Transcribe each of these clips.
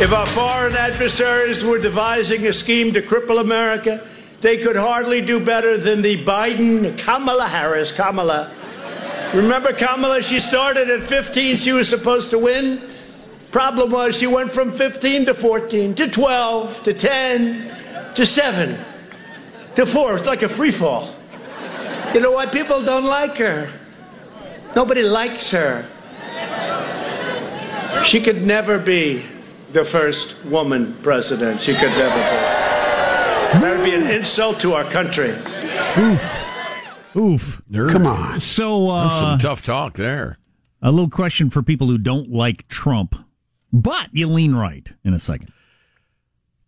If our foreign adversaries were devising a scheme to cripple America, they could hardly do better than the Biden, Kamala Harris. Remember Kamala? She started at 15. She was supposed to win. Problem was she went from 15 to 14 to 12 to 10 to 7 to 4. It's like a free fall. You know why people don't like her? Nobody likes her. She could never be the first woman president. She could never be. That would be an insult to our country. Oof. Oof. Nerd. Come on. So, that's some tough talk there. A little question for people who don't like Trump, but you lean right in a second.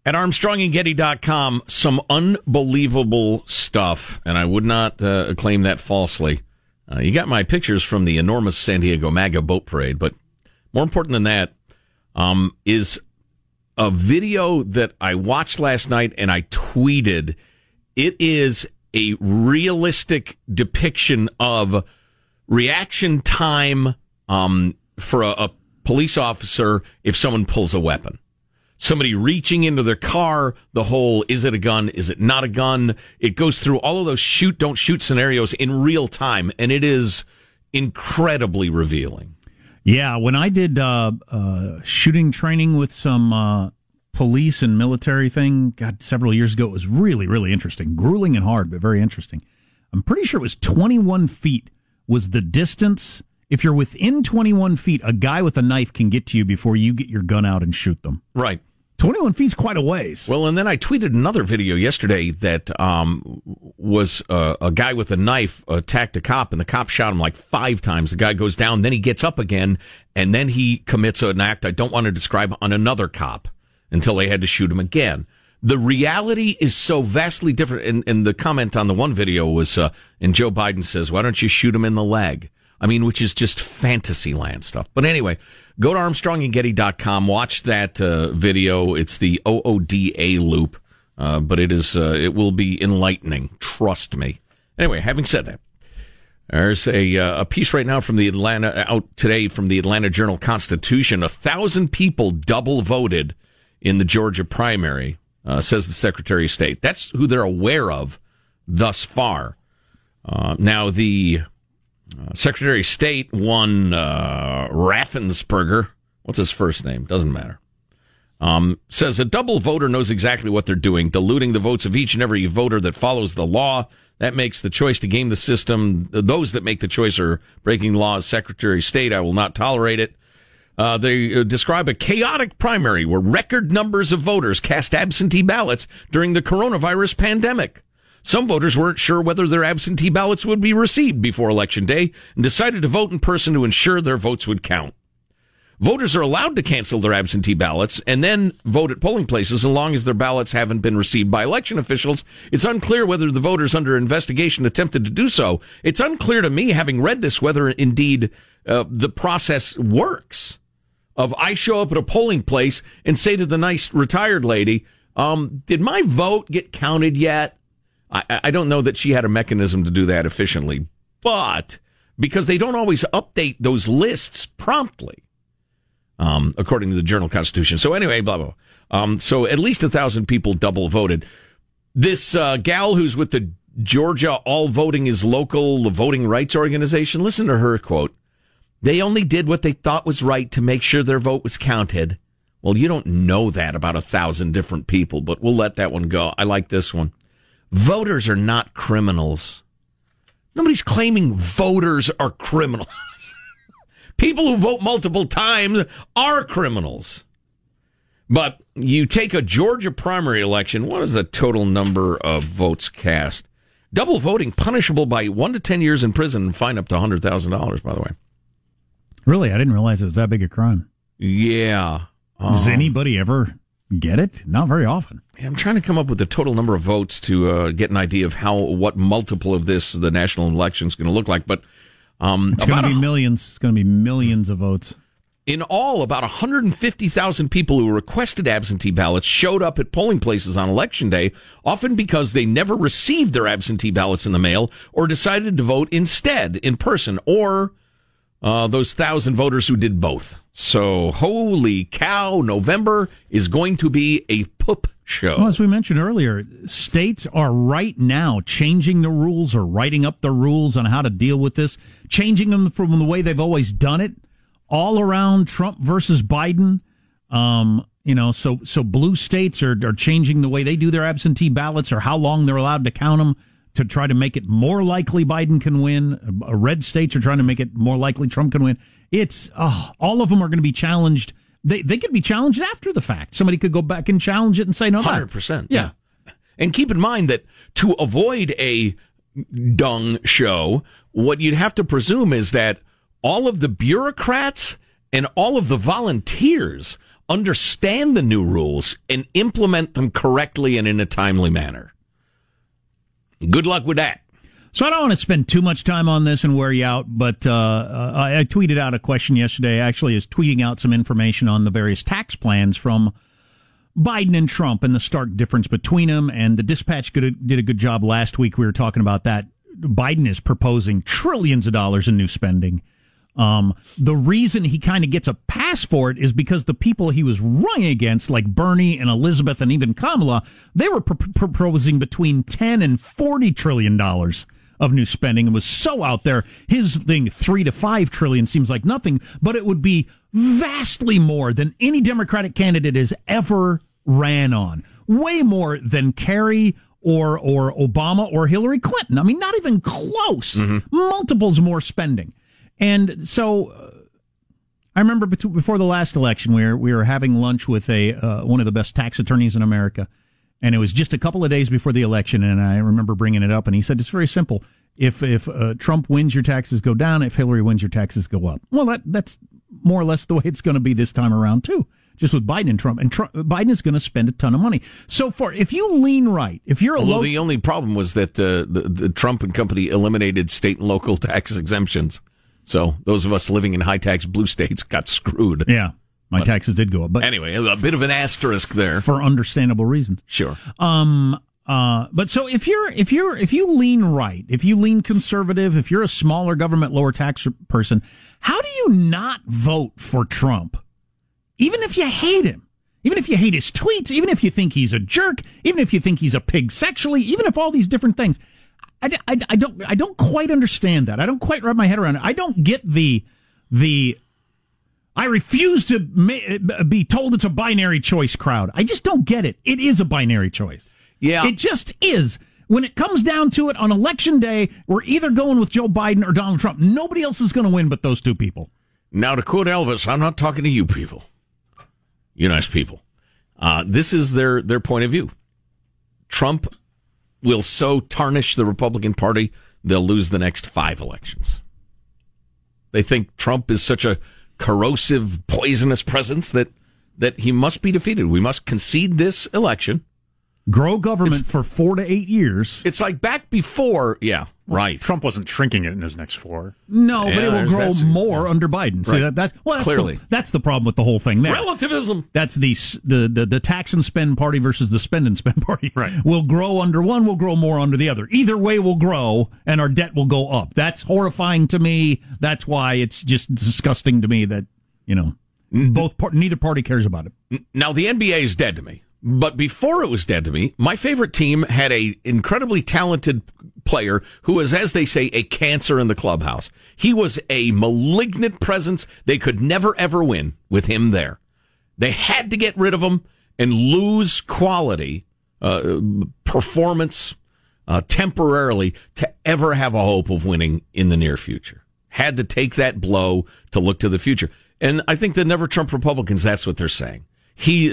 At armstrongandgetty.com, some unbelievable stuff, and I would not claim that falsely. You got my pictures from the enormous San Diego MAGA boat parade, but more important than that, is a video that I watched last night and I tweeted. It is a realistic depiction of reaction time for a police officer if someone pulls a weapon. Somebody reaching into their car, the whole, is it a gun, is it not a gun? It goes through all of those shoot, don't shoot scenarios in real time, and it is incredibly revealing. Yeah, when I did shooting training with some police and military thing, God, several years ago, it was really, really interesting. Grueling and hard, but very interesting. I'm pretty sure it was 21 feet was the distance. If you're within 21 feet, a guy with a knife can get to you before you get your gun out and shoot them. Right. 21 feet's quite a ways. Well, and then I tweeted another video yesterday that was a guy with a knife attacked a cop, and the cop shot him like 5 times. The guy goes down, then he gets up again, and then he commits an act I don't want to describe on another cop until they had to shoot him again. The reality is so vastly different. And the comment on the one video was, and Joe Biden says, why don't you shoot him in the leg? I mean, which is just fantasy land stuff. But anyway, go to armstrongandgetty.com, watch that video. It's the OODA loop, but it is it will be enlightening. Trust me. Anyway, having said that, there's a piece right now from the Atlanta out today from the Atlanta Journal-Constitution. 1,000 people double voted in the Georgia primary, says the Secretary of State. That's who they're aware of thus far. Now the Secretary of State won Raffensperger. What's his first name? Doesn't matter. Says a double voter knows exactly what they're doing, diluting the votes of each and every voter that follows the law. That makes the choice to game the system. Those that make the choice are breaking laws. Secretary of State, I will not tolerate it. They describe a chaotic primary where record numbers of voters cast absentee ballots during the coronavirus pandemic. Some voters weren't sure whether their absentee ballots would be received before Election Day and decided to vote in person to ensure their votes would count. Voters are allowed to cancel their absentee ballots and then vote at polling places as long as their ballots haven't been received by election officials. It's unclear whether the voters under investigation attempted to do so. It's unclear to me, having read this, whether indeed the process works. Of I show up at a polling place and say to the nice retired lady, did my vote get counted yet? I don't know that she had a mechanism to do that efficiently, but because they don't always update those lists promptly. According to the Journal-Constitution. So anyway, blah, blah, blah. So at least 1,000 people double voted. This gal who's with the Georgia All Voting is Local, the voting rights organization, listen to her quote. They only did what they thought was right to make sure their vote was counted. Well, you don't know that about 1,000 different people, but we'll let that one go. I like this one. Voters are not criminals. Nobody's claiming voters are criminals. People who vote multiple times are criminals. But you take a Georgia primary election, what is the total number of votes cast? Double voting punishable by 1 to 10 years in prison and fine up to $100,000, by the way. Really? I didn't realize it was that big a crime. Yeah. Does anybody ever get it? Not very often. I'm trying to come up with the total number of votes to get an idea of what multiple of this the national election is going to look like, but it's going to be millions. It's going to be millions of votes. In all, about 150,000 people who requested absentee ballots showed up at polling places on Election Day, often because they never received their absentee ballots in the mail or decided to vote instead in person, or those 1,000 voters who did both. So, holy cow, November is going to be a poop show. Well, as we mentioned earlier, states are right now changing the rules or writing up the rules on how to deal with this, changing them from the way they've always done it, all around Trump versus Biden. So blue states are changing the way they do their absentee ballots or how long they're allowed to count them to try to make it more likely Biden can win. Red states are trying to make it more likely Trump can win. It's all of them are going to be challenged. They could be challenged after the fact. Somebody could go back and challenge it and say no. 100%. Yeah. And keep in mind that to avoid a dung show, what you'd have to presume is that all of the bureaucrats and all of the volunteers understand the new rules and implement them correctly and in a timely manner. Good luck with that. So I don't want to spend too much time on this and wear you out, but I tweeted out a question yesterday. Actually, is tweeting out some information on the various tax plans from Biden and Trump and the stark difference between them. And the Dispatch did a good job last week. We were talking about that. Biden is proposing trillions of dollars in new spending. The reason he kind of gets a pass for it is because the people he was running against, like Bernie and Elizabeth and even Kamala, they were proposing between $10 and $40 trillion. Of new spending, and was so out there. His thing, 3 to 5 trillion, seems like nothing, but it would be vastly more than any Democratic candidate has ever ran on. Way more than Kerry or Obama or Hillary Clinton. I mean, not even close. Mm-hmm. Multiples more spending. And so I remember before the last election, we were having lunch with one of the best tax attorneys in America. And it was just a couple of days before the election, and I remember bringing it up, and he said, it's very simple. If Trump wins, your taxes go down. If Hillary wins, your taxes go up. Well, that's more or less the way it's going to be this time around, too, just with Biden and Trump. And Biden is going to spend a ton of money. So far, if you lean right, if you're a local... Well, the only problem was that the Trump and company eliminated state and local tax exemptions. So those of us living in high-tax blue states got screwed. Yeah. My taxes did go up. But anyway, a bit of an asterisk there. For understandable reasons. Sure. But so if you lean right, if you lean conservative, if you're a smaller government, lower tax person, how do you not vote for Trump? Even if you hate him, even if you hate his tweets, even if you think he's a jerk, even if you think he's a pig sexually, even if all these different things. I don't quite understand that. I don't quite wrap my head around it. I don't get the I refuse to be told it's a binary choice crowd. I just don't get it. It is a binary choice. Yeah. It just is. When it comes down to it, on election day, we're either going with Joe Biden or Donald Trump. Nobody else is going to win but those two people. Now, to quote Elvis, I'm not talking to you people. You nice people. This is their point of view. Trump will so tarnish the Republican Party, they'll lose the next 5 elections. They think Trump is such a corrosive, poisonous presence that he must be defeated. We must concede this election. Grow government for 4 to 8 years. It's like back before, yeah, right. Trump wasn't shrinking it in his next 4. No, yeah, but it will grow more under Biden. Right. See, that's clearly that's the problem with the whole thing there. Relativism. That's the tax and spend party versus the spend and spend party. Right. We'll grow under one, we'll grow more under the other. Either way we'll grow, and our debt will go up. That's horrifying to me. That's why it's just disgusting to me that, you know, neither party cares about it. Now, the NBA is dead to me. But before it was dead to me, my favorite team had a incredibly talented player who was, as they say, a cancer in the clubhouse. He was a malignant presence. They could never, ever win with him there. They had to get rid of him and lose quality, performance, temporarily to ever have a hope of winning in the near future. Had to take that blow to look to the future. And I think the Never Trump Republicans, that's what they're saying.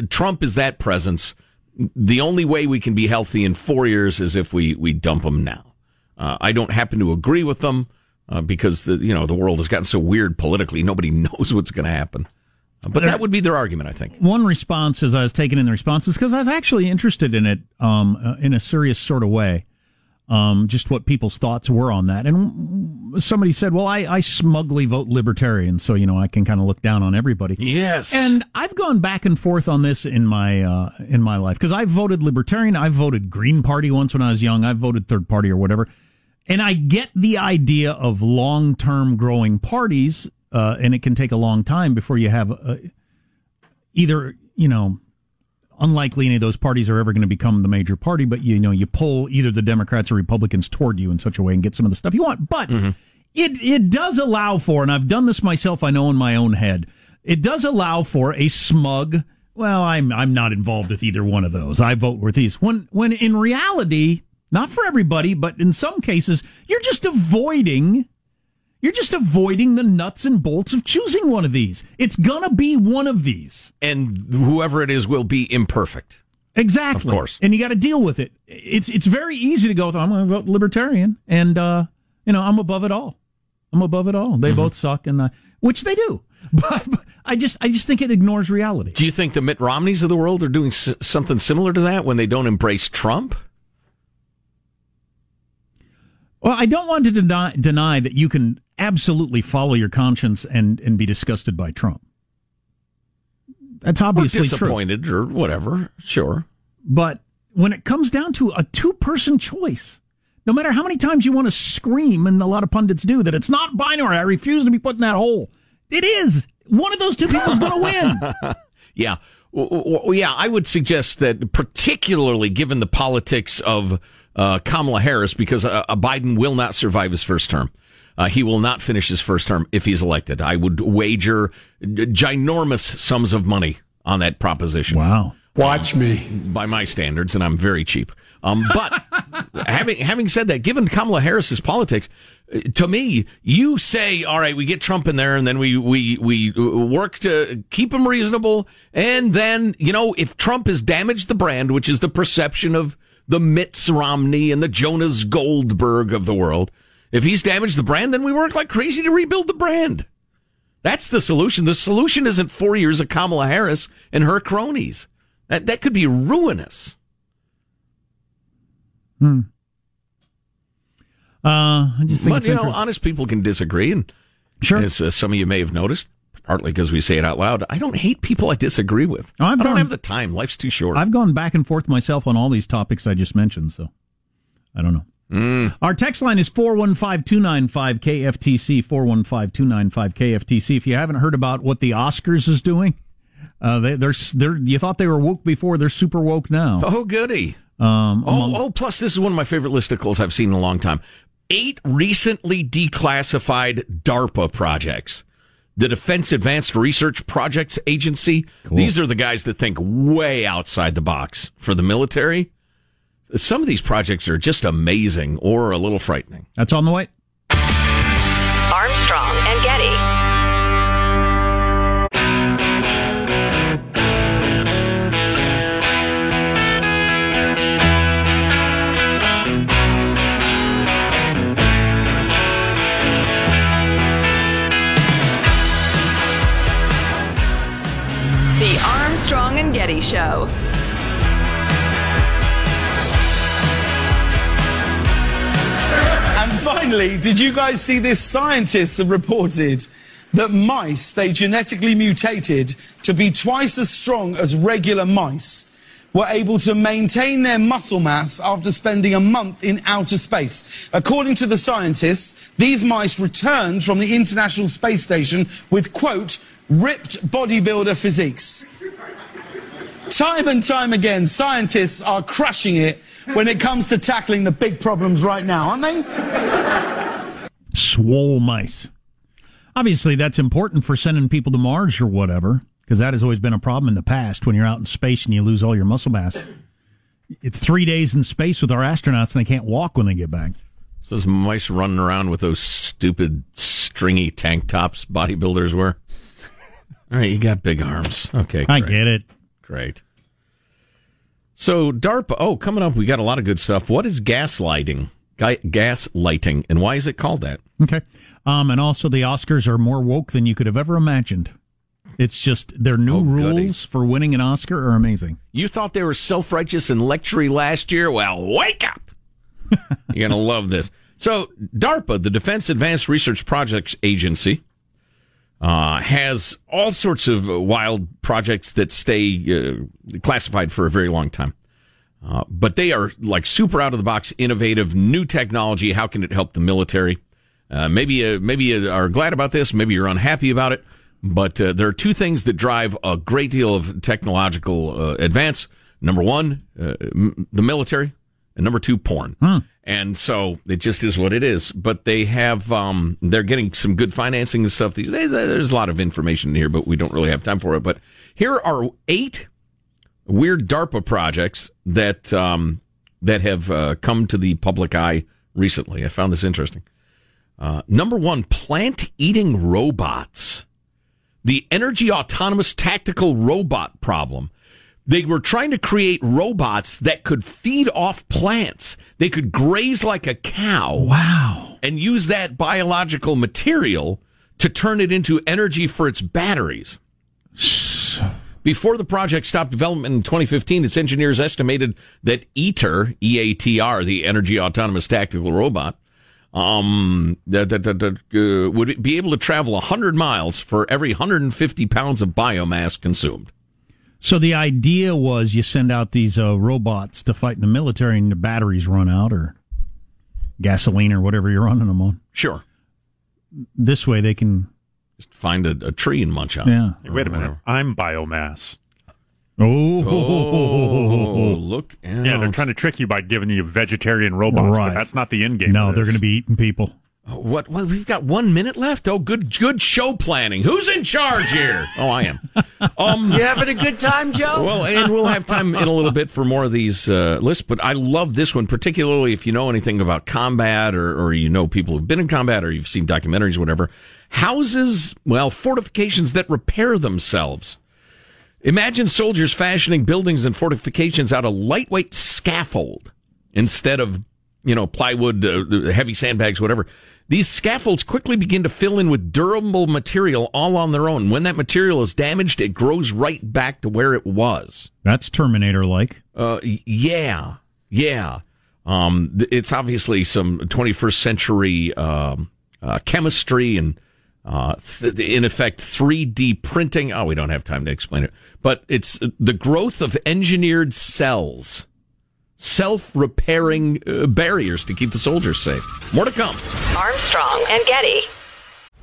Trump is that presence. The only way we can be healthy in 4 years is if we dump him now. I don't happen to agree with them because the world has gotten so weird politically. Nobody knows what's going to happen. But that would be their argument, I think. One response, as I was taking in the responses, because I was actually interested in it in a serious sort of way, just what people's thoughts were on that. And somebody said, well, I smugly vote libertarian, so, I can kind of look down on everybody. Yes. And I've gone back and forth on this in my life, because I voted libertarian. I voted Green Party once when I was young. I voted third party or whatever. And I get the idea of long-term growing parties, and it can take a long time before you have unlikely any of those parties are ever going to become the major party, but, you pull either the Democrats or Republicans toward you in such a way and get some of the stuff you want. But it does allow for, and I've done this myself, I know in my own head, it does allow for a smug, well, I'm not involved with either one of those. I vote with these. When in reality, not for everybody, but in some cases, you're just avoiding the nuts and bolts of choosing one of these. It's going to be one of these. And whoever it is will be imperfect. Exactly. Of course. And you got to deal with it. It's very easy to go, I'm going to vote libertarian, and, I'm above it all. They both suck, and which they do. But I just think it ignores reality. Do you think the Mitt Romneys of the world are doing something similar to that when they don't embrace Trump? Well, I don't want to deny that you can absolutely follow your conscience and be disgusted by Trump. That's obviously true. Or disappointed or whatever, sure. But when it comes down to a 2-person choice, no matter how many times you want to scream, and a lot of pundits do, that it's not binary, I refuse to be put in that hole. It is. One of those two people is going to win. Yeah. Yeah, I would suggest that, particularly given the politics of Kamala Harris, because Biden will not survive his first term. He will not finish his first term if he's elected. I would wager ginormous sums of money on that proposition. Wow. Watch me. By my standards, and I'm very cheap. But having said that, given Kamala Harris's politics, to me, you say, all right, we get Trump in there, and then we work to keep him reasonable. And then, if Trump has damaged the brand, which is the perception of the Mitt Romney and the Jonas Goldberg of the world. If he's damaged the brand, then we work like crazy to rebuild the brand. That's the solution. The solution isn't 4 years of Kamala Harris and her cronies. That could be ruinous. I just think honest people can disagree. And sure. As some of you may have noticed, partly because we say it out loud, I don't hate people I disagree with. Oh, I don't have the time. Life's too short. I've gone back and forth myself on all these topics I just mentioned, so I don't know. Our text line is 415-295-KFTC, 415-295-KFTC. If you haven't heard about what the Oscars is doing, you thought they were woke before, they're super woke now. Oh, goody. Plus this is one of my favorite listicles I've seen in a long time. 8 recently declassified DARPA projects. The Defense Advanced Research Projects Agency. Cool. These are the guys that think way outside the box for the military. Some of these projects are just amazing or a little frightening. That's on the way. Armstrong and Getty. Getty Show. And finally, did you guys see this? Scientists have reported that mice they genetically mutated to be twice as strong as regular mice were able to maintain their muscle mass after spending a month in outer space. According to the scientists, these mice returned from the International Space Station with, quote, ripped bodybuilder physiques. Time and time again, scientists are crushing it when it comes to tackling the big problems right now, aren't they? Swole mice. Obviously, that's important for sending people to Mars or whatever, because that has always been a problem in the past when you're out in space and you lose all your muscle mass. It's 3 days in space with our astronauts, and they can't walk when they get back. It's those mice running around with those stupid stringy tank tops bodybuilders wear. All right, you got big arms. Okay, I get it. Great. So DARPA, coming up, we got a lot of good stuff. What is gaslighting? Gaslighting, and why is it called that? Okay. And also the Oscars are more woke than you could have ever imagined. It's just their new rules for winning an Oscar are amazing. You thought they were self-righteous and lectury last year? Well, wake up! You're going to love this. So DARPA, the Defense Advanced Research Projects Agency, has all sorts of wild projects that stay classified for a very long time. But they are like super out-of-the-box, innovative, new technology. How can it help the military? Maybe you are glad about this. Maybe you're unhappy about it. But there are two things that drive a great deal of technological advance. Number one, the military. And number two, porn. And so it just is what it is. But they have, they're getting some good financing and stuff these days. There's a lot of information here, but we don't really have time for it. But here are 8 weird DARPA projects that, that have come to the public eye recently. I found this interesting. Number one, plant-eating robots. The Energy Autonomous Tactical Robot problem. They were trying to create robots that could feed off plants. They could graze like a cow. Wow. And use that biological material to turn it into energy for its batteries. Before the project stopped development in 2015, its engineers estimated that EATR, E-A-T-R, the Energy Autonomous Tactical Robot, would be able to travel 100 miles for every 150 pounds of biomass consumed. So the idea was you send out these robots to fight in the military and the batteries run out or gasoline or whatever you're running them on. Sure. This way they can... just find a tree and munch on. Yeah. Hey, wait a minute. I'm biomass. Oh, look out. Yeah, they're trying to trick you by giving you vegetarian robots, right. But that's not the end game. No, they're going to be eating people. What? We've got 1 minute left. Oh, good show planning. Who's in charge here? Oh, I am. You having a good time, Joe? Well, and we'll have time in a little bit for more of these lists. But I love this one, particularly if you know anything about combat, or you know people who've been in combat, or you've seen documentaries, or whatever. Houses, fortifications that repair themselves. Imagine soldiers fashioning buildings and fortifications out of lightweight scaffold instead of plywood, heavy sandbags, whatever. These scaffolds quickly begin to fill in with durable material all on their own. When that material is damaged, it grows right back to where it was. That's Terminator-like. Yeah. It's obviously some 21st century chemistry and, in effect, 3D printing. Oh, we don't have time to explain it. But it's the growth of engineered cells. Self-repairing barriers to keep the soldiers safe. More to come. Armstrong and Getty.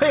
Hey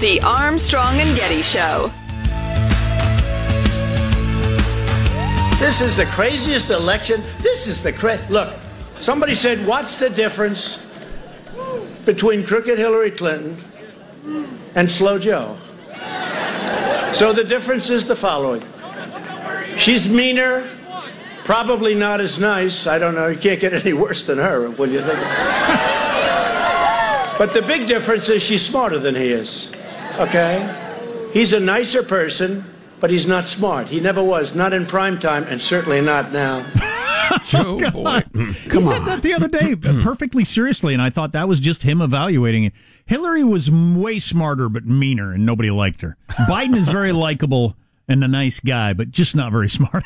The Armstrong and Getty Show. This is the craziest election. Look, somebody said, what's the difference between crooked Hillary Clinton and Slow Joe? So the difference is the following. She's meaner, probably not as nice. I don't know. You can't get any worse than her when you think of it. But the big difference is she's smarter than he is. Okay? He's a nicer person, but he's not smart. He never was, not in prime time, and certainly not now. Joe, oh, boy. He said that the other day perfectly seriously, and I thought that was just him evaluating it. Hillary was way smarter but meaner, and nobody liked her. Biden is very likable and a nice guy, but just not very smart.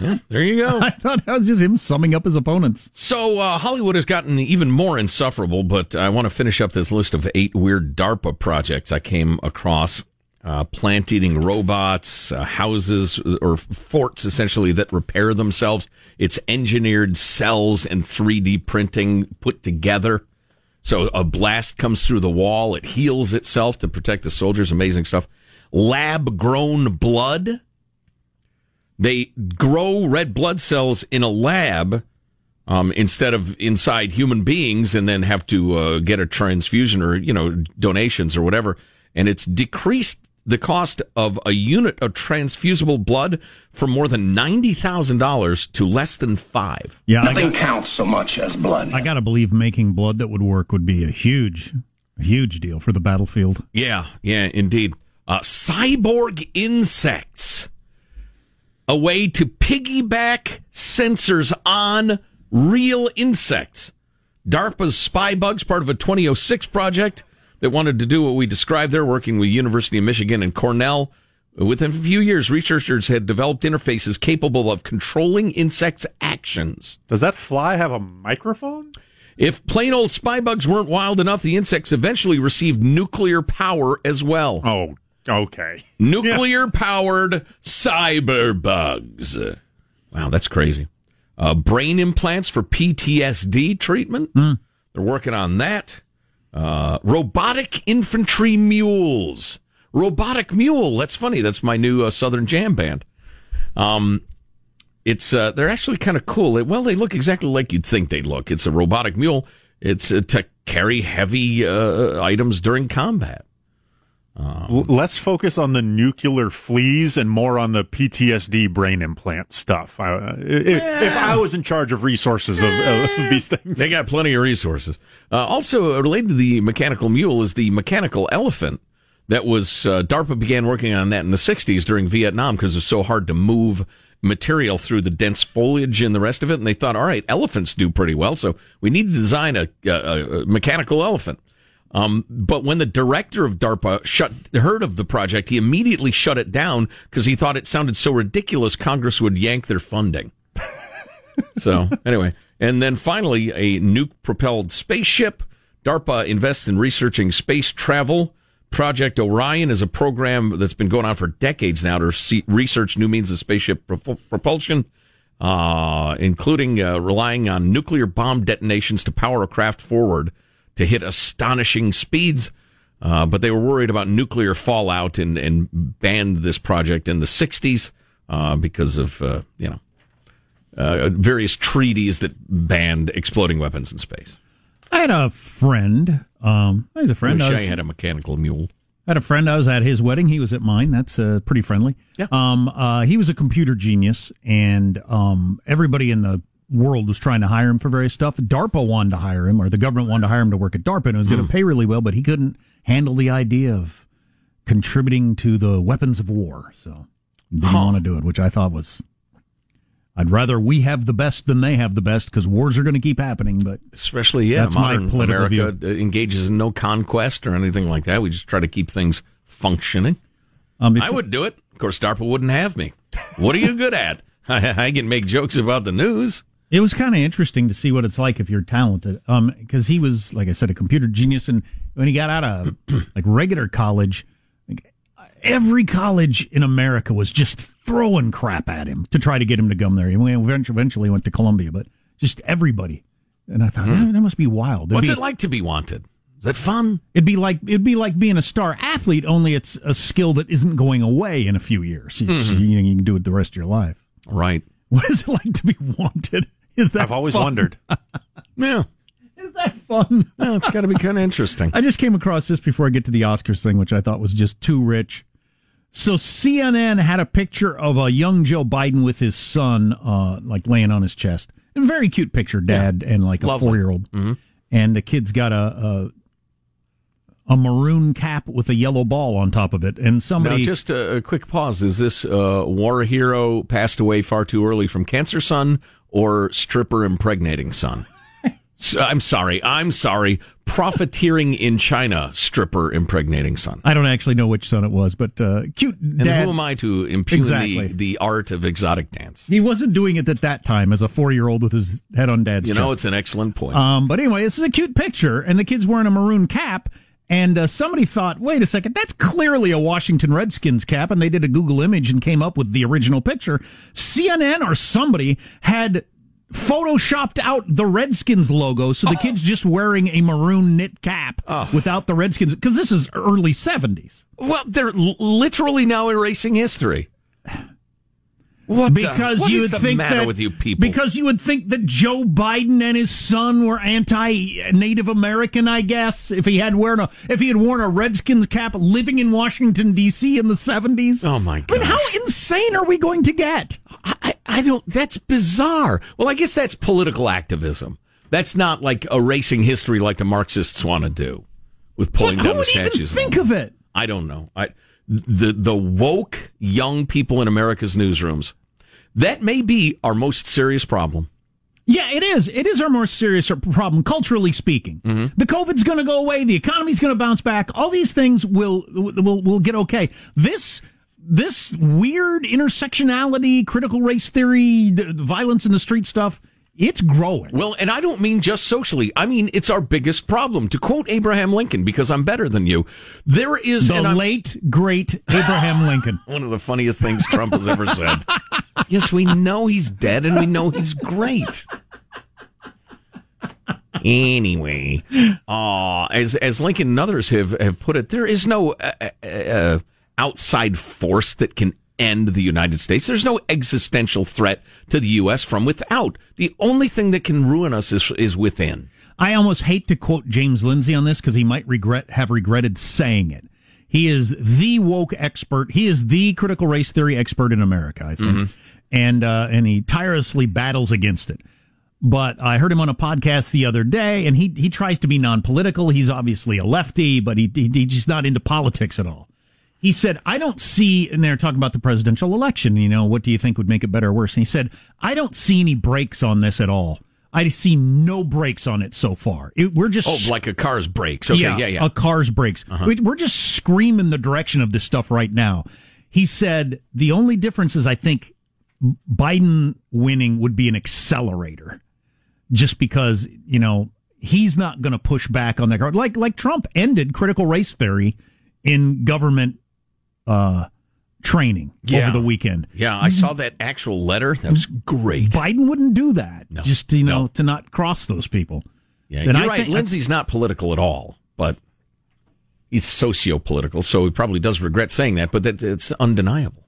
Yeah, there you go. I thought that was just him summing up his opponents. So Hollywood has gotten even more insufferable, but I want to finish up this list of 8 weird DARPA projects I came across. Plant-eating robots, houses or forts, essentially, that repair themselves. It's engineered cells and 3D printing put together. So a blast comes through the wall. It heals itself to protect the soldiers. Amazing stuff. Lab-grown blood. They grow red blood cells in a lab instead of inside human beings, and then have to get a transfusion or, you know, donations or whatever. And it's decreased the cost of a unit of transfusible blood from more than $90,000 to less than $5,000. Yeah, nothing counts so much as blood. I got to believe making blood that would work would be a huge deal for the battlefield. Yeah, indeed. Cyborg insects. A way to piggyback sensors on real insects. DARPA's spy bugs, part of a 2006 project that wanted to do what we described there, working with University of Michigan and Cornell. Within a few years, researchers had developed interfaces capable of controlling insects' actions. Does that fly have a microphone? If plain old spy bugs weren't wild enough, the insects eventually received nuclear power as well. Oh, Okay. Nuclear-powered cyberbugs. Wow, that's crazy. Brain implants for PTSD treatment. Mm. They're working on that. Robotic infantry mules. Robotic mule. That's funny. That's my new Southern Jam band. They're actually kind of cool. They look exactly like you'd think they'd look. It's a robotic mule. It's to carry heavy items during combat. Let's focus on the nuclear fleas and more on the PTSD brain implant stuff. If I was in charge of resources of these things. They got plenty of resources. Also, related to the mechanical mule is the mechanical elephant. That was DARPA began working on that in the 60s during Vietnam because it was so hard to move material through the dense foliage and the rest of it. And they thought, all right, elephants do pretty well, so we need to design a mechanical elephant. But when the director of DARPA heard of the project, he immediately shut it down because he thought it sounded so ridiculous Congress would yank their funding. So anyway, and then finally, a nuke-propelled spaceship. DARPA invests in researching space travel. Project Orion is a program that's been going on for decades now to research new means of spaceship propulsion, including relying on nuclear bomb detonations to power a craft forward to hit astonishing speeds. But they were worried about nuclear fallout and banned this project in the 60s because of various treaties that banned exploding weapons in space. I had a friend. He's a friend. I wish I had a mechanical mule. I had a friend. I was at his wedding. He was at mine. That's pretty friendly. Yeah. He was a computer genius, and everybody in the world was trying to hire him for various stuff. DARPA wanted to hire him, or the government wanted to hire him to work at DARPA, and it was going to pay really well, but he couldn't handle the idea of contributing to the weapons of war. So didn't want to do it, which I thought was... I'd rather we have the best than they have the best because wars are going to keep happening. But especially, that's modern my America view. Engages in no conquest or anything like that. We just try to keep things functioning. I would do it. Of course, DARPA wouldn't have me. What are you good at? I can make jokes about the news. It was kind of interesting to see what it's like if you're talented. Because he was, like I said, a computer genius. And when he got out of regular college, every college in America was just throwing crap at him to try to get him to come there. He eventually went to Columbia, but just everybody. And I thought, that must be wild. What's it like to be wanted? Is that fun? It'd be like being a star athlete, only it's a skill that isn't going away in a few years. You can do it the rest of your life. Right. What is it like to be wanted? Is that I've always fun? Wondered. Yeah. Is that fun? No, it's got to be kind of interesting. I just came across this before I get to the Oscars thing, which I thought was just too rich. So CNN had a picture of a young Joe Biden with his son, laying on his chest. A very cute picture, dad and like a Lovely. 4-year-old. Mm-hmm. And the kid's got a maroon cap with a yellow ball on top of it. And somebody... Now, just a quick pause. Is this war hero passed away far too early from cancer son or stripper impregnating son? So, I'm sorry. Profiteering in China, stripper impregnating son. I don't actually know which son it was, but cute dad. And who am I to impugn the art of exotic dance? He wasn't doing it at that time as a 4-year-old with his head on dad's chest. It's an excellent point. But anyway, this is a cute picture, and the kid's wearing a maroon cap, and somebody thought, wait a second, that's clearly a Washington Redskins cap, and they did a Google image and came up with the original picture. CNN or somebody had... photoshopped out the Redskins logo, so the kid's just wearing a maroon knit cap without the Redskins, because this is early 70s. Well, they're literally now erasing history. Because you would think that Joe Biden and his son were anti-Native American, I guess, if he had worn a Redskins cap living in Washington, D.C. in the 70s. Oh, my God. I mean, how insane are we going to get? I don't... That's bizarre. Well, I guess that's political activism. That's not like erasing history like the Marxists want to do with pulling down the statues. Who would even think of it? I don't know. The woke young people in America's newsrooms. That may be our most serious problem. Yeah, it is. It is our most serious problem, culturally speaking. Mm-hmm. The COVID's going to go away. The economy's going to bounce back. All these things will get okay. This weird intersectionality, critical race theory, the violence in the street stuff, It's growing. Well, and I don't mean just socially. I mean, it's our biggest problem. To quote Abraham Lincoln, because I'm better than you, there is... The late, great Abraham Lincoln. One of the funniest things Trump has ever said. Yes, we know he's dead, and we know he's great. Anyway, as Lincoln and others have put it, there is no outside force that can end the United States. There's no existential threat to the U.S. from without. The only thing that can ruin us is within. I almost hate to quote James Lindsay on this because he might have regretted saying it. He is the woke expert. He is the critical race theory expert in America, I think. Mm-hmm. And he tirelessly battles against it. But I heard him on a podcast the other day, and he tries to be non-political. He's obviously a lefty, but he's not into politics at all. He said, I don't see, and they're talking about the presidential election, you know, what do you think would make it better or worse? And he said, I don't see any brakes on this at all. I see no brakes on it so far. We're just... Oh, like a car's brakes. Okay, yeah. A car's brakes. Uh-huh. We're just screaming the direction of this stuff right now. He said, the only difference is I think Biden winning would be an accelerator. Just because, you know, he's not going to push back on that card. Like Trump ended critical race theory in government training over the weekend. Yeah, I saw that actual letter. That was great. Biden wouldn't do that. No, just, to not cross those people. Yeah, and you're right. Lindsay's not political at all, but he's socio-political, so he probably does regret saying that, but it's undeniable.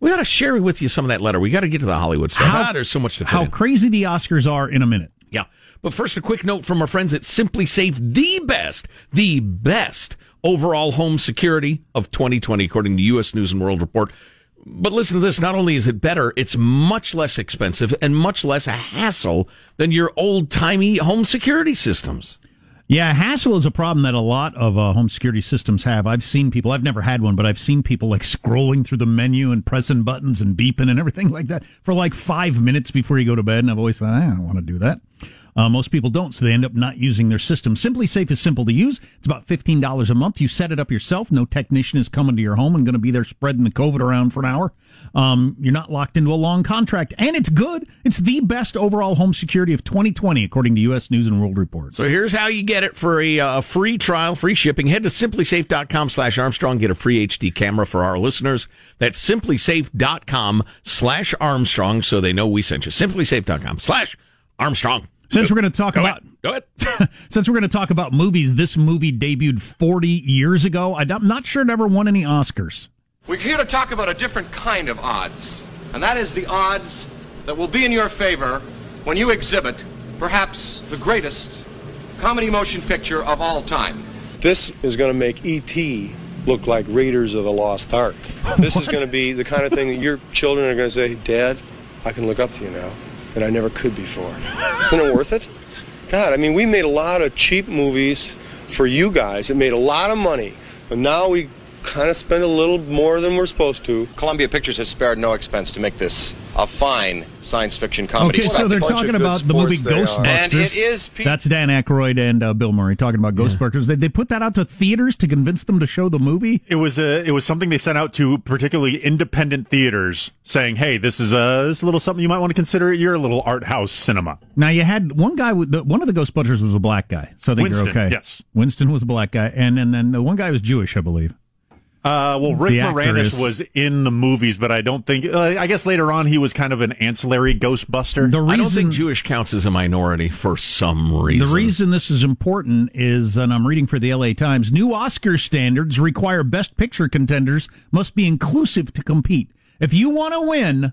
We got to share with you some of that letter. We got to get to the Hollywood stuff. There's so much to fit in. Crazy the Oscars are in a minute. Yeah. But first, a quick note from our friends at Simply Safe, the best overall home security of 2020, according to U.S. News and World Report. But listen to this. Not only is it better, it's much less expensive and much less a hassle than your old-timey home security systems. Yeah, hassle is a problem that a lot of home security systems have. I've seen people, I've never had one, but I've seen people like scrolling through the menu and pressing buttons and beeping and everything like that for like 5 minutes before you go to bed. And I've always thought, I don't want to do that. Most people don't, so they end up not using their system. SimpliSafe is simple to use. It's about $15 a month. You set it up yourself. No technician is coming to your home and going to be there spreading the COVID around for an hour. You're not locked into a long contract, and it's good. It's the best overall home security of 2020, according to U.S. News and World Report. So here's how you get it for a free trial, free shipping. Head to simplisafe.com/Armstrong. Get a free HD camera for our listeners. That's simplisafe.com/Armstrong, so they know we sent you. Simplisafe.com/Armstrong. Since we're going to talk about movies, this movie debuted 40 years ago. I'm not sure it ever won any Oscars. We're here to talk about a different kind of odds, and that is the odds that will be in your favor when you exhibit perhaps the greatest comedy motion picture of all time. This is going to make E.T. look like Raiders of the Lost Ark. This is going to be the kind of thing that your children are going to say, Dad, I can look up to you now. And I never could before. Isn't it worth it? God, I mean, we made a lot of cheap movies for you guys. It made a lot of money. But now we kind of spend a little more than we're supposed to. Columbia Pictures has spared no expense to make this a fine science fiction comedy. Okay, so they're talking about the movie Ghostbusters. And it is That's Dan Aykroyd and Bill Murray talking about Ghostbusters. They put that out to theaters to convince them to show the movie? It was something they sent out to particularly independent theaters saying, hey, this is a little something you might want to consider at your little art house cinema. Now, you had one guy, one of the Ghostbusters was a black guy, so I think Winston, you're okay. Yes. Winston was a black guy, and then the one guy was Jewish, I believe. Rick Moranis was in the movies, but I don't think... I guess later on he was kind of an ancillary Ghostbuster. I don't think Jewish counts as a minority for some reason. The reason this is important is, and I'm reading for the LA Times, new Oscar standards require Best Picture contenders must be inclusive to compete. If you want to win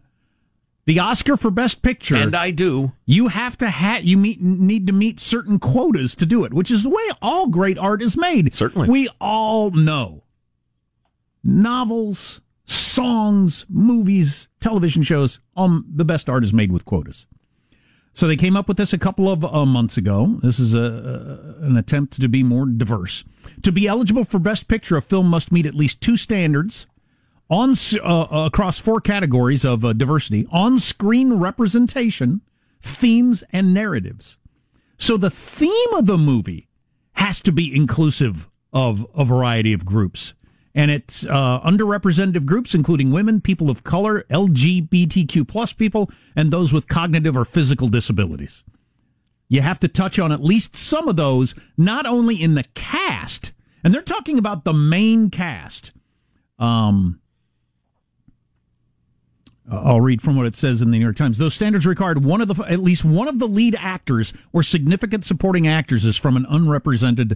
the Oscar for Best Picture... And I do. You have to need to meet certain quotas to do it, which is the way all great art is made. Certainly. We all know. Novels, songs, movies, television shows, the best art is made with quotas. So they came up with this a couple of months ago. This is an attempt to be more diverse. To be eligible for Best Picture, a film must meet at least two standards across four categories of diversity: on-screen representation, themes, and narratives. So the theme of the movie has to be inclusive of a variety of groups. And it's underrepresented groups, including women, people of color, LGBTQ plus people, and those with cognitive or physical disabilities. You have to touch on at least some of those, not only in the cast, and they're talking about the main cast. I'll read from what it says in the New York Times. Those standards required at least one of the lead actors or significant supporting actors is from an underrepresented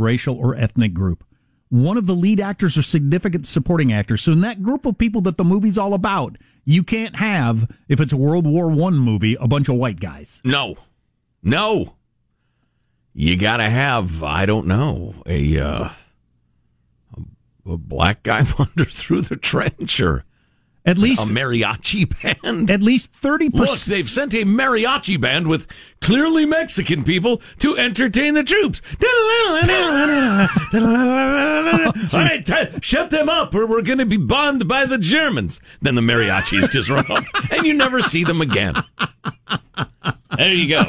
racial or ethnic group. One of the lead actors or significant supporting actors. So in that group of people that the movie's all about, you can't have, if it's a World War I movie, a bunch of white guys. No. You got to have, I don't know, a black guy wander through the trench or at least, a mariachi band. At least 30%. Look, they've sent a mariachi band with clearly Mexican people to entertain the troops. All right, shut them up or we're going to be bombed by the Germans. Then the mariachis just run off and you never see them again. There you go.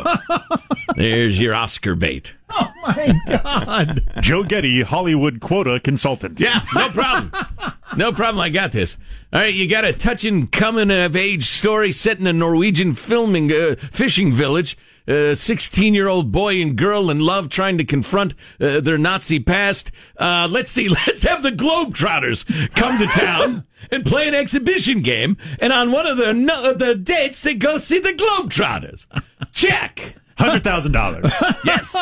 There's your Oscar bait. Oh, my God. Joe Getty, Hollywood quota consultant. Yeah, no problem. I got this. All right, you got a touching coming-of-age story set in a Norwegian fishing village. 16-year-old boy and girl in love trying to confront their Nazi past. Let's have the Globetrotters come to town and play an exhibition game. And on one of their dates, they go see the Globetrotters. Check. $100,000. Yes.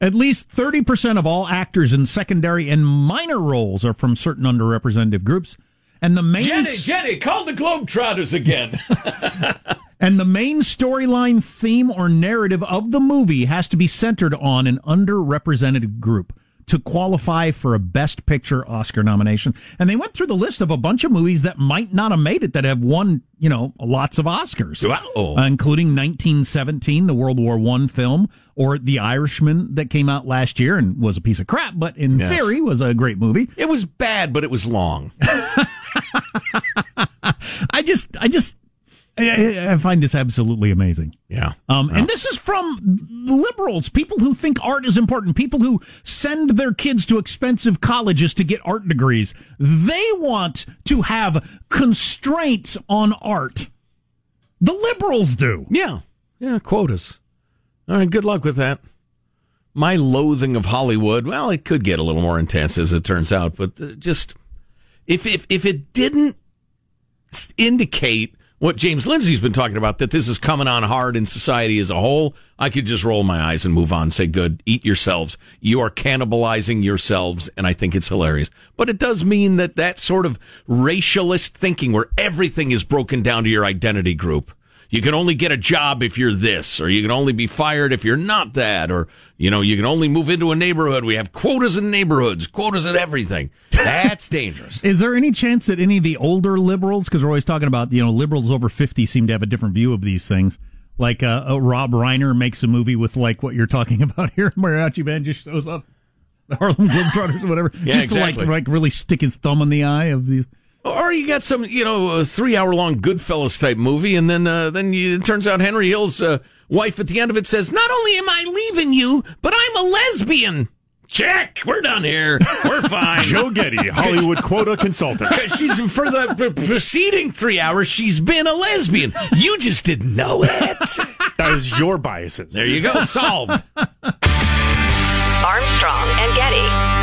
At least 30% of all actors in secondary and minor roles are from certain underrepresented groups. And the main Jenny, call the Globetrotters again. And the main storyline, theme, or narrative of the movie has to be centered on an underrepresented group to qualify for a Best Picture Oscar nomination. And they went through the list of a bunch of movies that might not have made it that have won, lots of Oscars, including 1917, the World War I film, or The Irishman that came out last year and was a piece of crap, but in theory was a great movie. It was bad, but it was long. I find this absolutely amazing. Yeah. And this is from liberals, people who think art is important, people who send their kids to expensive colleges to get art degrees. They want to have constraints on art. The liberals do. Yeah. Yeah, quotas. All right, good luck with that. My loathing of Hollywood, well, it could get a little more intense as it turns out, but just if it didn't indicate what James Lindsay's been talking about, that this is coming on hard in society as a whole, I could just roll my eyes and move on and say, good, eat yourselves. You are cannibalizing yourselves, and I think it's hilarious. But it does mean that sort of racialist thinking where everything is broken down to your identity group. You can only get a job if you're this, or you can only be fired if you're not that, or, you can only move into a neighborhood. We have quotas in neighborhoods, quotas in everything. That's dangerous. Is there any chance that any of the older liberals, because we're always talking about, liberals over 50 seem to have a different view of these things, like Rob Reiner makes a movie with, like, what you're talking about here, mariachi band just shows up, the Harlem Globetrotters or whatever, exactly. To, like, really stick his thumb in the eye of these. Or you got some, a 3-hour-long Goodfellas type movie, and then it turns out Henry Hill's wife at the end of it says, "Not only am I leaving you, but I'm a lesbian." Check, we're done here. We're fine. Joe Getty, Hollywood quota consultant. She's for the preceding 3 hours, she's been a lesbian. You just didn't know it. That was your biases. There you go. Solved. Armstrong and Getty.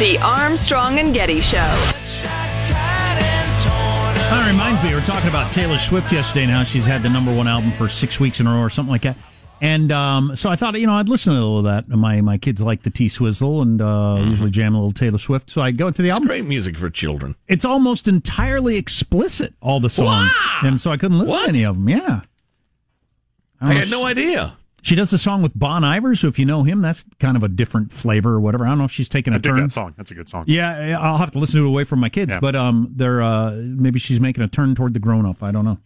The Armstrong and Getty Show. That reminds me, we were talking about Taylor Swift yesterday and how she's had the #1 album for 6 weeks in a row or something like that. And so I thought, I'd listen to a little of that. My kids like the T-Swizzle and usually jam a little Taylor Swift. So I go into the album. It's great music for children. It's almost entirely explicit, all the songs. Wow! And so I couldn't listen to any of them. Yeah. I had no idea. She does a song with Bon Iver, so if you know him, that's kind of a different flavor or whatever. I don't know if she's taking a turn. I dig that song. That's a good song. Yeah, I'll have to listen to it away from my kids, but they're maybe she's making a turn toward the grown-up. I don't know.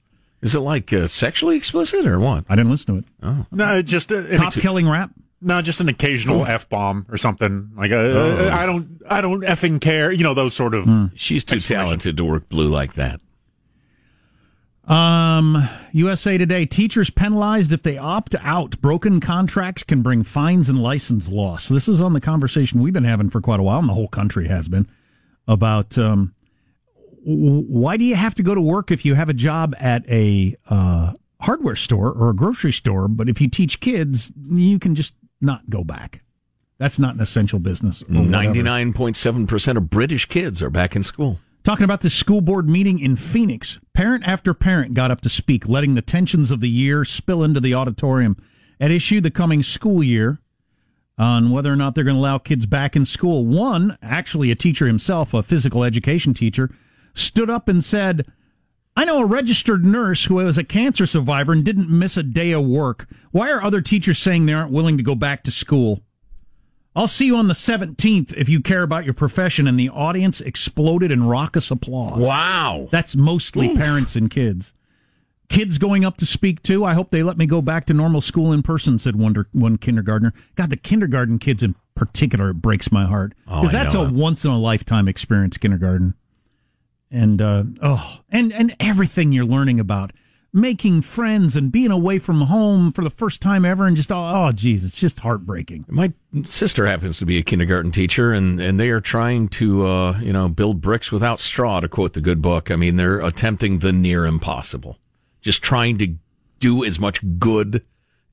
Is it like sexually explicit or what? I didn't listen to it. Oh. No, just... Cop-killing rap? No, just an occasional F-bomb or something. Like, I don't effing care. Those sort of... She's too talented to work blue like that. USA Today, teachers penalized if they opt out. Broken contracts can bring fines and license loss. This is on the conversation we've been having for quite a while, and the whole country has been, about why do you have to go to work if you have a job at a hardware store or a grocery store, but if you teach kids, you can just not go back. That's not an essential business. 99.7% of British kids are back in school. Talking about this school board meeting in Phoenix, parent after parent got up to speak, letting the tensions of the year spill into the auditorium. At issue the coming school year on whether or not they're going to allow kids back in school. One, actually a teacher himself, a physical education teacher, stood up and said, I know a registered nurse who was a cancer survivor and didn't miss a day of work. Why are other teachers saying they aren't willing to go back to school? I'll see you on the 17th if you care about your profession. And the audience exploded in raucous applause. Wow. That's mostly parents and kids. Kids going up to speak, too. I hope they let me go back to normal school in person, said one kindergartner. God, the kindergarten kids in particular, it breaks my heart. Because that's a once-in-a-lifetime experience, kindergarten. And, and everything you're learning about. Making friends and being away from home for the first time ever, and just, it's just heartbreaking. My sister happens to be a kindergarten teacher, and they are trying to, build bricks without straw, to quote the good book. I mean, they're attempting the near impossible, just trying to do as much good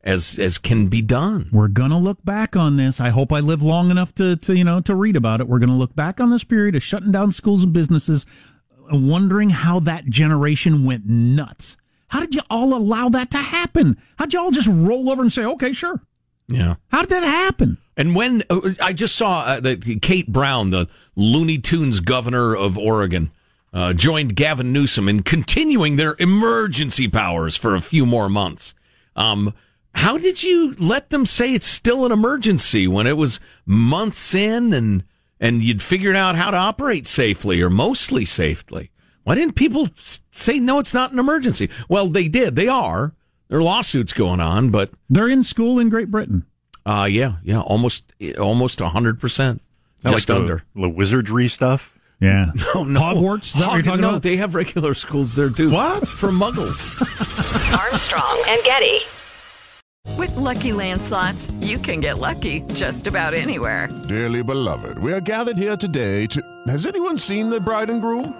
as can be done. We're going to look back on this. I hope I live long enough to read about it. We're going to look back on this period of shutting down schools and businesses, wondering how that generation went nuts. How did you all allow that to happen? How'd you all just roll over and say, okay, sure? Yeah. How did that happen? And when I just saw Kate Brown, the Looney Tunes governor of Oregon, joined Gavin Newsom in continuing their emergency powers for a few more months. How did you let them say it's still an emergency when it was months in and you'd figured out how to operate safely or mostly safely? Why didn't people say, no, it's not an emergency? Well, they did. They are. There are lawsuits going on, but... They're in school in Great Britain. Yeah. Almost 100%. Just like under. The wizardry stuff? Yeah. No. Hogwarts? Is that what you're talking about? They have regular schools there, too. What? For muggles. Armstrong and Getty. With Lucky Land Slots, you can get lucky just about anywhere. Dearly beloved, we are gathered here today to... Has anyone seen the bride and groom?